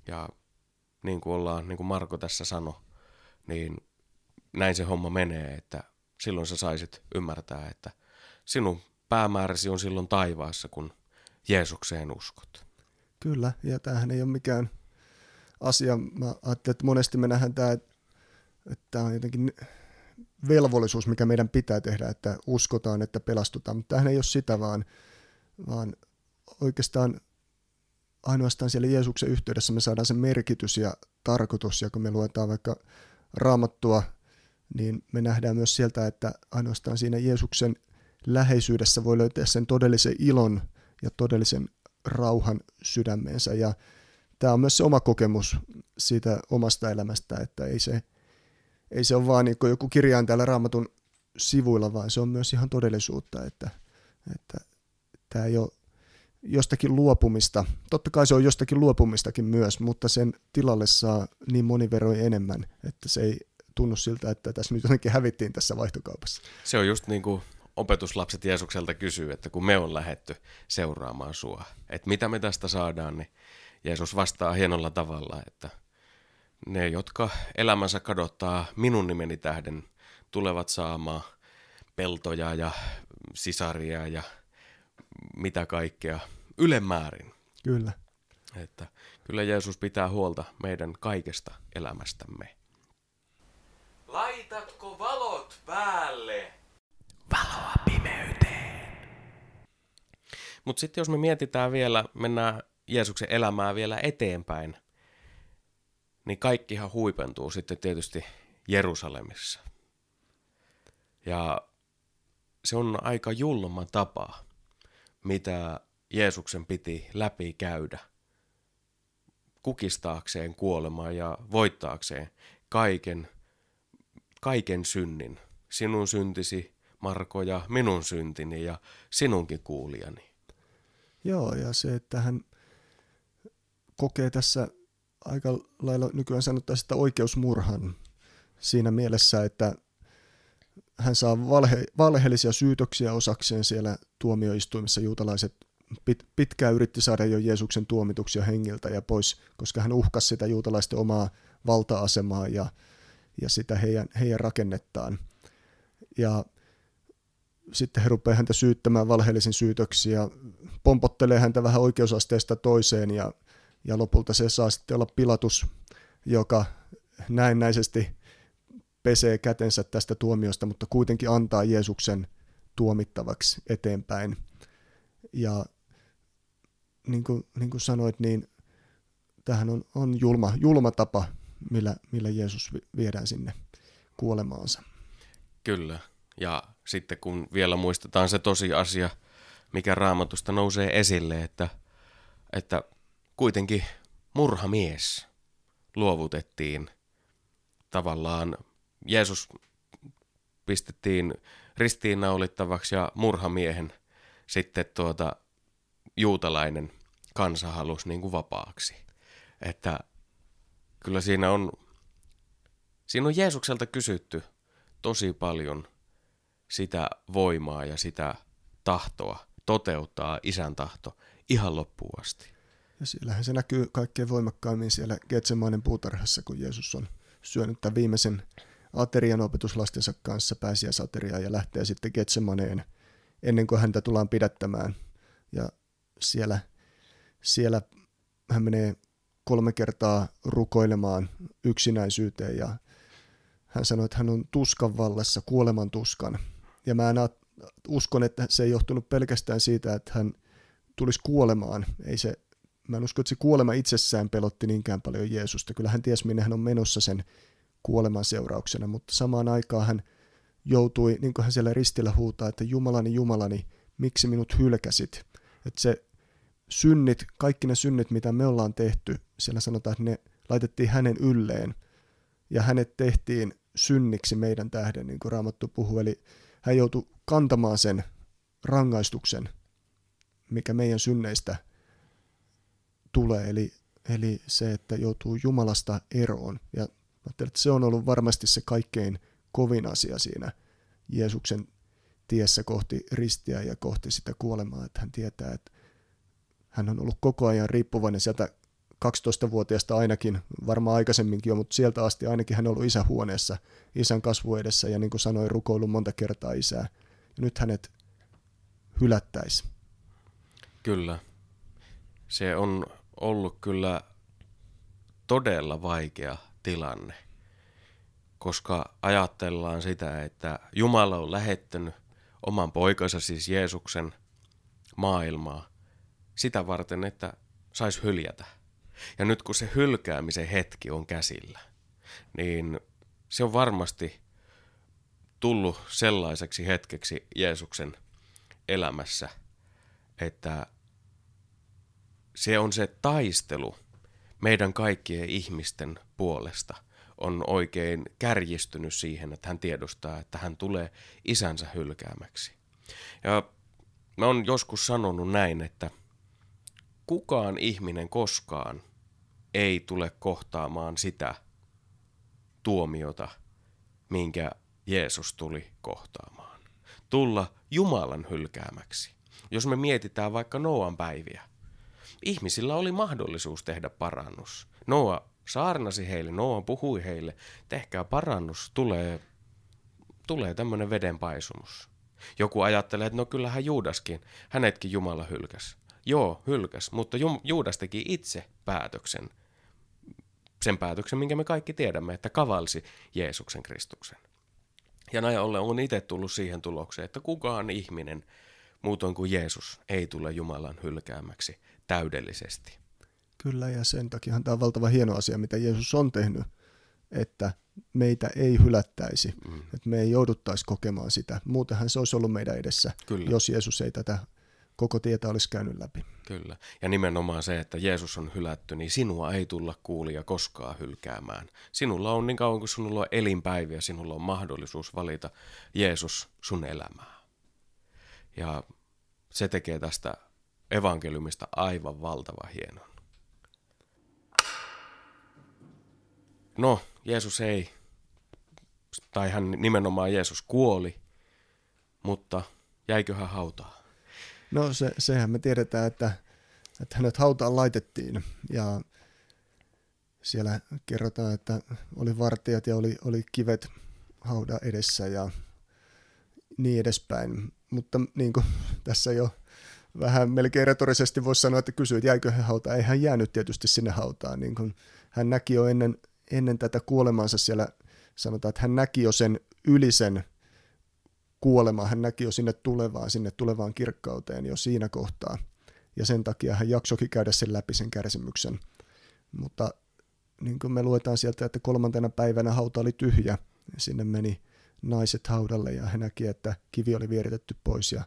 Ja niin kuin ollaan, niin kuin Marko tässä sanoi, niin näin se homma menee, että silloin sä saisit ymmärtää, että sinun päämääräsi on silloin taivaassa, kun Jeesukseen uskot. Kyllä, ja tämähän ei ole mikään asia. Mä ajattelin, että monesti me nähdään tämä, että tämä on jotenkin velvollisuus, mikä meidän pitää tehdä, että uskotaan, että pelastutaan. Mutta tämähän ei ole sitä, vaan, vaan oikeastaan ainoastaan siellä Jeesuksen yhteydessä me saadaan se merkitys ja tarkoitus, ja kun me luetaan vaikka Raamattua, niin me nähdään myös sieltä, että ainoastaan siinä Jeesuksen läheisyydessä voi löytää sen todellisen ilon ja todellisen rauhan sydämeensä. Ja tämä on myös se oma kokemus siitä omasta elämästä, että ei se, ei se ole vaan niin kuin joku kirjain täällä Raamatun sivuilla, vaan se on myös ihan todellisuutta, että, että tämä ei ole jostakin luopumista. Totta kai se on jostakin luopumistakin myös, mutta sen tilalle saa niin moni veroi enemmän, että se ei tunnu siltä, että tässä nyt jotenkin hävittiin tässä vaihtokaupassa. Se on just niin kuin opetuslapset Jeesukselta kysyy, että kun me on lähdetty seuraamaan sua, että mitä me tästä saadaan, niin Jeesus vastaa hienolla tavalla, että ne, jotka elämänsä kadottaa minun nimeni tähden, tulevat saamaan peltoja ja sisaria ja mitä kaikkea ylemmäärin. Kyllä. Että kyllä Jeesus pitää huolta meidän kaikesta elämästämme. Laitatko valot päälle? Valoa pimeyteen. Mutta sitten jos me mietitään vielä, mennään Jeesuksen elämää vielä eteenpäin, niin kaikkihan huipentuu sitten tietysti Jerusalemissa. Ja se on aika julma tapa, mitä Jeesuksen piti läpi käydä kukistaakseen kuolemaa ja voittaakseen kaiken, kaiken synnin. Sinun syntisi, Marko, ja minun syntini ja sinunkin kuulijani. Joo, ja se, että hän kokee tässä aika lailla, nykyään sanottaisiin, että oikeusmurhan siinä mielessä, että hän saa valhe, valheellisia syytöksiä osakseen siellä tuomioistuimessa. Juutalaiset pit, pitkään yritti saada jo Jeesuksen tuomituksi jo hengiltä ja pois, koska hän uhkasi sitä juutalaisten omaa valta-asemaa ja, ja sitä heidän, heidän rakennettaan. Ja sitten he rupeaa häntä syyttämään valheellisiin syytöksiä, pompottelee häntä vähän oikeusasteesta toiseen ja, ja lopulta se saa sitten olla Pilatus, joka näennäisesti pesee kätensä tästä tuomiosta, mutta kuitenkin antaa Jeesuksen tuomittavaksi eteenpäin. Ja niin kuin, niin kuin sanoit, niin tämähän on, on julma, julma tapa, millä, millä Jeesus viedään sinne kuolemaansa. Kyllä, ja sitten kun vielä muistetaan se tosiasia, mikä Raamatusta nousee esille, että, että kuitenkin murhamies luovutettiin tavallaan. Jeesus pistettiin ristiinnaulittavaksi ja murhamiehen sitten tuota, juutalainen kansa halusi niin kuin vapaaksi. Että kyllä siinä on, siinä on Jeesukselta kysytty tosi paljon sitä voimaa ja sitä tahtoa toteuttaa isän tahto ihan loppuun asti. Ja siellähän se näkyy kaikkein voimakkaimmin siellä Getsemanen puutarhassa, kun Jeesus on syönyt tämän viimeisen aterian opetuslastensa kanssa, pääsiäisateriaa, ja lähtee sitten Getsemaneen ennen kuin häntä tullaan pidättämään. Ja siellä, siellä hän menee kolme kertaa rukoilemaan yksinäisyyteen ja hän sanoi, että hän on tuskan vallassa, kuoleman tuskan. Ja mä uskon, että se ei johtunut pelkästään siitä, että hän tulisi kuolemaan. Ei se, mä en usko, että se kuolema itsessään pelotti niinkään paljon Jeesusta. Kyllä hän tiesi, minne hän on menossa sen kuoleman seurauksena, mutta samaan aikaan hän joutui, niin kuin hän siellä ristillä huutaa, että Jumalani, Jumalani, miksi minut hylkäsit? Että se synnit, kaikki ne synnit, mitä me ollaan tehty, siellä sanotaan, että ne laitettiin hänen ylleen ja hänet tehtiin synniksi meidän tähden, niin kuin Raamattu puhuu. Eli hän joutui kantamaan sen rangaistuksen, mikä meidän synneistä tulee, eli, eli se, että joutuu Jumalasta eroon. Ja ajattelin, että se on ollut varmasti se kaikkein kovin asia siinä Jeesuksen tiessä kohti ristiä ja kohti sitä kuolemaa, että hän tietää, että hän on ollut koko ajan riippuvainen sieltä kaksitoistavuotiaasta ainakin, varmaan aikaisemminkin jo, mutta sieltä asti ainakin hän on ollut isän huoneessa, isän kasvu edessä ja niin kuin sanoin, rukoillut monta kertaa isää. Ja nyt hänet hylättäisi. Kyllä. Se on ollut kyllä todella vaikea tilanne, koska ajatellaan sitä, että Jumala on lähettänyt oman poikansa, siis Jeesuksen, maailmaa sitä varten, että saisi hyljätä. Ja nyt kun se hylkäämisen hetki on käsillä, niin se on varmasti tullut sellaiseksi hetkeksi Jeesuksen elämässä, että se on se taistelu meidän kaikkien ihmisten puolesta on oikein kärjistynyt siihen, että hän tiedostaa, että hän tulee isänsä hylkäämäksi. Ja mä oon joskus sanonut näin, että kukaan ihminen koskaan ei tule kohtaamaan sitä tuomiota, minkä Jeesus tuli kohtaamaan. Tulla Jumalan hylkäämäksi. Jos me mietitään vaikka Noan päiviä, ihmisillä oli mahdollisuus tehdä parannus. Noa saarnasi heille, Noa puhui heille, tehkää parannus, tulee, tulee tämmöinen vedenpaisumus. Joku ajattelee, että no kyllähän Juudaskin, hänetkin Jumala hylkäs. Joo, hylkäs, mutta Ju- Juudas teki itse päätöksen. Sen päätöksen, minkä me kaikki tiedämme, että kavalsi Jeesuksen Kristuksen. Ja näin ollen on itse tullut siihen tulokseen, että kukaan ihminen muutoin kuin Jeesus ei tule Jumalan hylkäämäksi täydellisesti. Kyllä, ja sen takiahan tämä on valtava hieno asia, mitä Jeesus on tehnyt, että meitä ei hylättäisi, mm. että me ei jouduttaisi kokemaan sitä. Muutenhan se olisi ollut meidän edessä, Kyllä. jos Jeesus ei tätä koko tietä olisi käynyt läpi. Kyllä, ja nimenomaan se, että Jeesus on hylätty, niin sinua ei tulla kuulia koskaan hylkäämään. Sinulla on niin kauan kuin sinulla on elinpäiviä, sinulla on mahdollisuus valita Jeesus sun elämää. Ja se tekee tästä evankeliumista aivan valtavan hienon. No, Jeesus ei, tai hän nimenomaan Jeesus kuoli, mutta jäikö hän hautaan? No se, sehän me tiedetään, että, että hänet hautaan laitettiin ja siellä kerrotaan, että oli vartijat ja oli, oli kivet haudan edessä ja niin edespäin. Mutta niin kuin tässä jo vähän melkein retorisesti voisi sanoa, että kysyit, jäikö hän hautaan. Ei hän jäänyt tietysti sinne hautaan. Niin kuin hän näki jo ennen, ennen tätä kuolemaansa siellä, sanotaan, että hän näki jo sen yli sen kuolemaan. Hän näki jo sinne tulevaan, sinne tulevaan kirkkauteen jo siinä kohtaa. Ja sen takia hän jaksoikin käydä sen läpi sen kärsimyksen. Mutta niin kuin me luetaan sieltä, että kolmantena päivänä hauta oli tyhjä. Sinne meni naiset haudalle ja hän näki, että kivi oli vieritetty pois ja,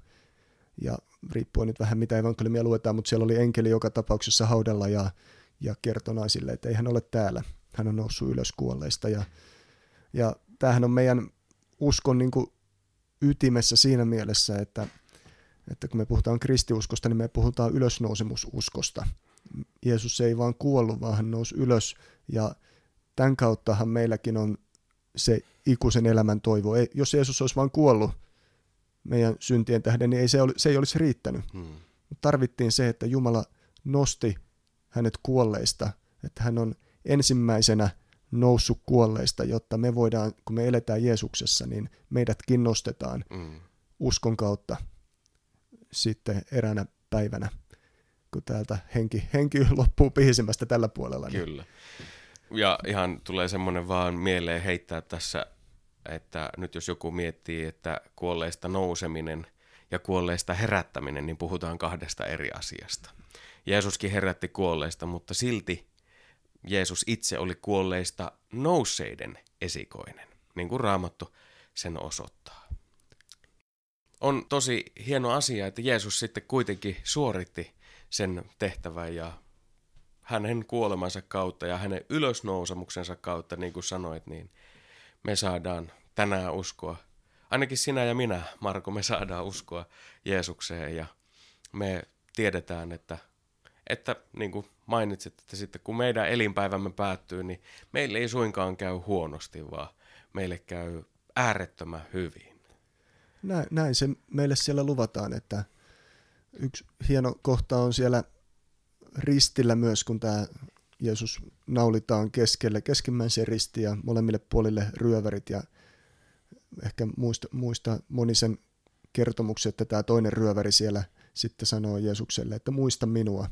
ja riippuen nyt vähän mitä evankeliumia luetaan, mutta siellä oli enkeli joka tapauksessa haudalla ja, ja kertoi naisille, että ei hän ole täällä, hän on noussut ylös kuolleista ja, ja tämähän on meidän uskon niin kuin ytimessä siinä mielessä, että, että kun me puhutaan kristiuskosta, niin me puhutaan ylösnousemususkosta. Jeesus ei vaan kuollut, vaan hän nousi ylös ja tämän kauttahan meilläkin on se ikuisen elämän toivo. Ei, jos Jeesus olisi vain kuollut meidän syntien tähden, niin ei se, oli, se ei olisi riittänyt. Hmm. Tarvittiin se, että Jumala nosti hänet kuolleista, että hän on ensimmäisenä noussut kuolleista, jotta me voidaan, kun me eletään Jeesuksessa, niin meidätkin nostetaan hmm. uskon kautta sitten eräänä päivänä, kun täältä henki, henki loppuu pihisemästä tällä puolella. Niin. Kyllä. Ja ihan tulee semmoinen vaan mieleen heittää tässä, että nyt jos joku miettii, että kuolleista nouseminen ja kuolleista herättäminen, niin puhutaan kahdesta eri asiasta. Jeesuskin herätti kuolleista, mutta silti Jeesus itse oli kuolleista nousseiden esikoinen, niin kuin Raamattu sen osoittaa. On tosi hieno asia, että Jeesus sitten kuitenkin suoritti sen tehtävän ja hänen kuolemansa kautta ja hänen ylösnousemuksensa kautta, niin kuin sanoit, niin me saadaan tänään uskoa, ainakin sinä ja minä, Marko, me saadaan uskoa Jeesukseen ja me tiedetään, että, että niin kuin mainitsit, että sitten kun meidän elinpäivämme päättyy, niin meille ei suinkaan käy huonosti, vaan meille käy äärettömän hyvin. Näin, näin se meille siellä luvataan, että yksi hieno kohta on siellä ristillä myös, kun tämä Jeesus naulitaan keskelle, keskimmäiseen ristiin ja molemmille puolille ryövärit ja ehkä muista, muista monisen kertomuksen, että tämä toinen ryöväri siellä sitten sanoo Jeesukselle, että muista minua,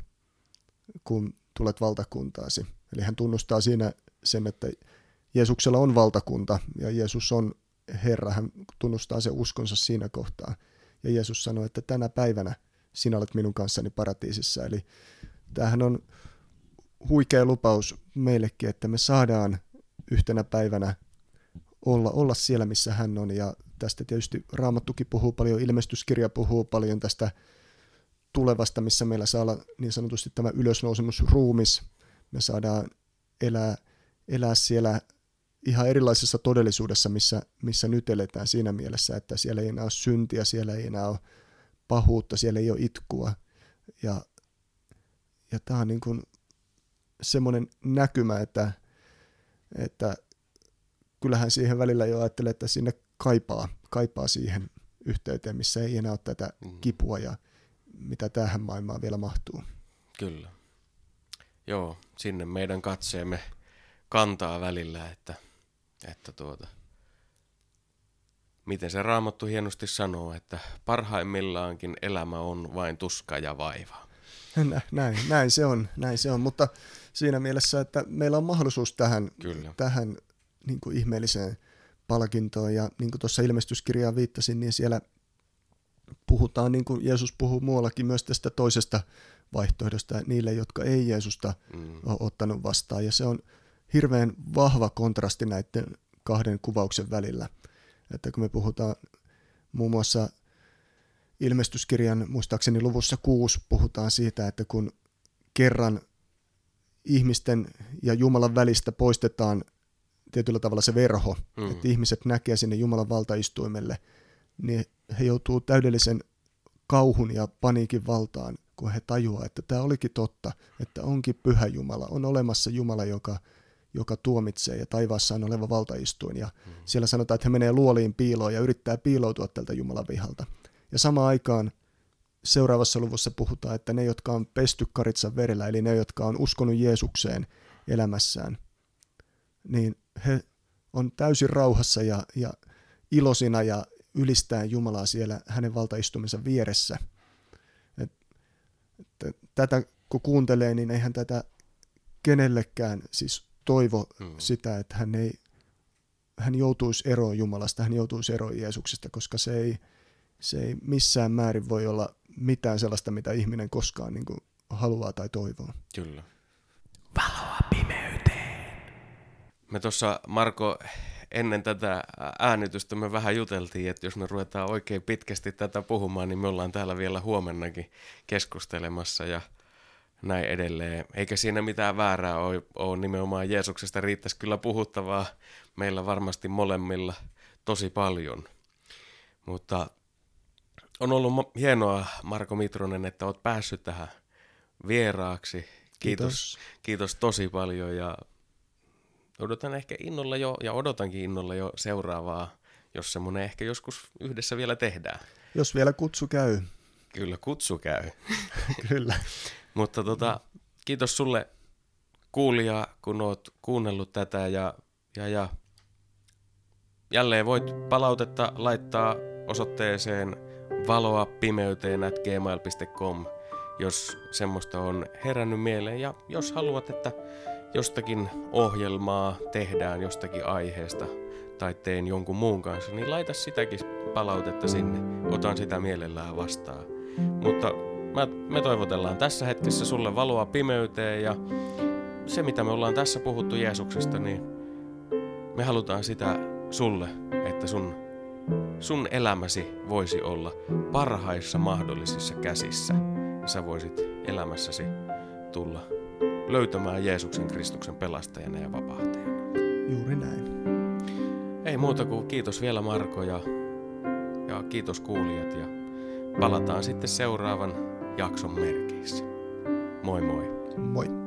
kun tulet valtakuntaasi. Eli hän tunnustaa siinä sen, että Jeesuksella on valtakunta ja Jeesus on Herra, hän tunnustaa sen uskonsa siinä kohtaa. Ja Jeesus sanoo, että tänä päivänä sinä olet minun kanssani paratiisissa, eli tämähän on huikea lupaus meillekin, että me saadaan yhtenä päivänä olla, olla siellä, missä hän on. Ja tästä tietysti Raamattukin puhuu paljon, Ilmestyskirja puhuu paljon tästä tulevasta, missä meillä saa olla niin sanotusti tämä ylösnousemusruumis. Me saadaan elää, elää siellä ihan erilaisessa todellisuudessa, missä, missä nyt eletään siinä mielessä, että siellä ei enää ole syntiä, siellä ei enää ole pahuutta, siellä ei ole itkua. Ja Ja tämä on niin kuin semmoinen näkymä, että, että kyllähän siihen välillä jo ajattelee, että sinne kaipaa, kaipaa siihen yhteyteen, missä ei enää ole tätä kipua ja mitä tähän maailmaan vielä mahtuu. Kyllä. Joo, sinne meidän katseemme kantaa välillä, että, että tuota, miten se Raamattu hienosti sanoo, että parhaimmillaankin elämä on vain tuska ja vaiva. Näin, näin se on, näin se on, mutta siinä mielessä, että meillä on mahdollisuus tähän, tähän niin kuin ihmeelliseen palkintoon. Ja niin kuin tuossa ilmestyskirjaan viittasin, niin siellä puhutaan, niin kuin Jeesus puhuu muuallakin, myös tästä toisesta vaihtoehdosta niille, jotka ei Jeesusta mm. ole ottanut vastaan. Ja se on hirveän vahva kontrasti näiden kahden kuvauksen välillä. Että kun me puhutaan muun muassa ilmestyskirjan, muistaakseni luvussa kuusi, puhutaan siitä, että kun kerran ihmisten ja Jumalan välistä poistetaan tietyllä tavalla se verho, mm. että ihmiset näkee sinne Jumalan valtaistuimelle, niin he joutuu täydellisen kauhun ja paniikin valtaan, kun he tajuaa, että tämä olikin totta, että onkin pyhä Jumala, on olemassa Jumala, joka, joka tuomitsee, ja taivaassa on oleva valtaistuin. Ja mm. siellä sanotaan, että he menee luoliin piiloon ja yrittää piiloutua tältä Jumalan vihalta. Ja samaan aikaan seuraavassa luvussa puhutaan, että ne, jotka on pesty karitsan verellä, eli ne, jotka on uskonut Jeesukseen elämässään, niin he on täysin rauhassa ja, ja iloisina ja ylistää Jumalaa siellä hänen valtaistumisensa vieressä. Et, et, tätä kun kuuntelee, niin eihän tätä kenellekään siis toivo mm. sitä, että hän, ei, hän joutuisi eroon Jumalasta, hän joutuisi eroon Jeesuksesta, koska se ei, se ei missään määrin voi olla mitään sellaista, mitä ihminen koskaan niin kuin haluaa tai toivoo. Kyllä. Valoa pimeyteen. Me tuossa, Marko, ennen tätä äänitystä me vähän juteltiin, että jos me ruvetaan oikein pitkästi tätä puhumaan, niin me ollaan täällä vielä huomennakin keskustelemassa ja näin edelleen. Eikä siinä mitään väärää ole, ole nimenomaan Jeesuksesta riittäisi kyllä puhuttavaa meillä varmasti molemmilla tosi paljon. Mutta on ollut hienoa, Marko Mitronen, että olet päässyt tähän vieraaksi. Kiitos, kiitos tosi paljon ja odotan ehkä innolla jo, ja odotankin innolla jo seuraavaa, jos semmoinen ehkä joskus yhdessä vielä tehdään. Jos vielä kutsu käy. Kyllä, kutsu käy. Kyllä. Mutta tota, kiitos sulle kuulija, kun oot kuunnellut tätä, ja, ja, ja jälleen voit palautetta laittaa osoitteeseen valoa pimeyteen at gmail piste com, jos semmoista on herännyt mieleen, ja jos haluat, että jostakin ohjelmaa tehdään jostakin aiheesta tai teen jonkun muun kanssa, niin laita sitäkin palautetta sinne. Otan sitä mielellään vastaan. Mutta me toivotellaan tässä hetkessä sulle valoa pimeyteen, ja se mitä me ollaan tässä puhuttu Jeesuksesta, niin me halutaan sitä sulle, että sun, sun elämäsi voisi olla parhaissa mahdollisissa käsissä. Sä voisit elämässäsi tulla löytämään Jeesuksen Kristuksen pelastajana ja vapahtajana. Juuri näin. Ei muuta kuin kiitos vielä, Marko, ja, ja kiitos kuulijat, ja palataan sitten seuraavan jakson merkeissä. Moi moi. Moi.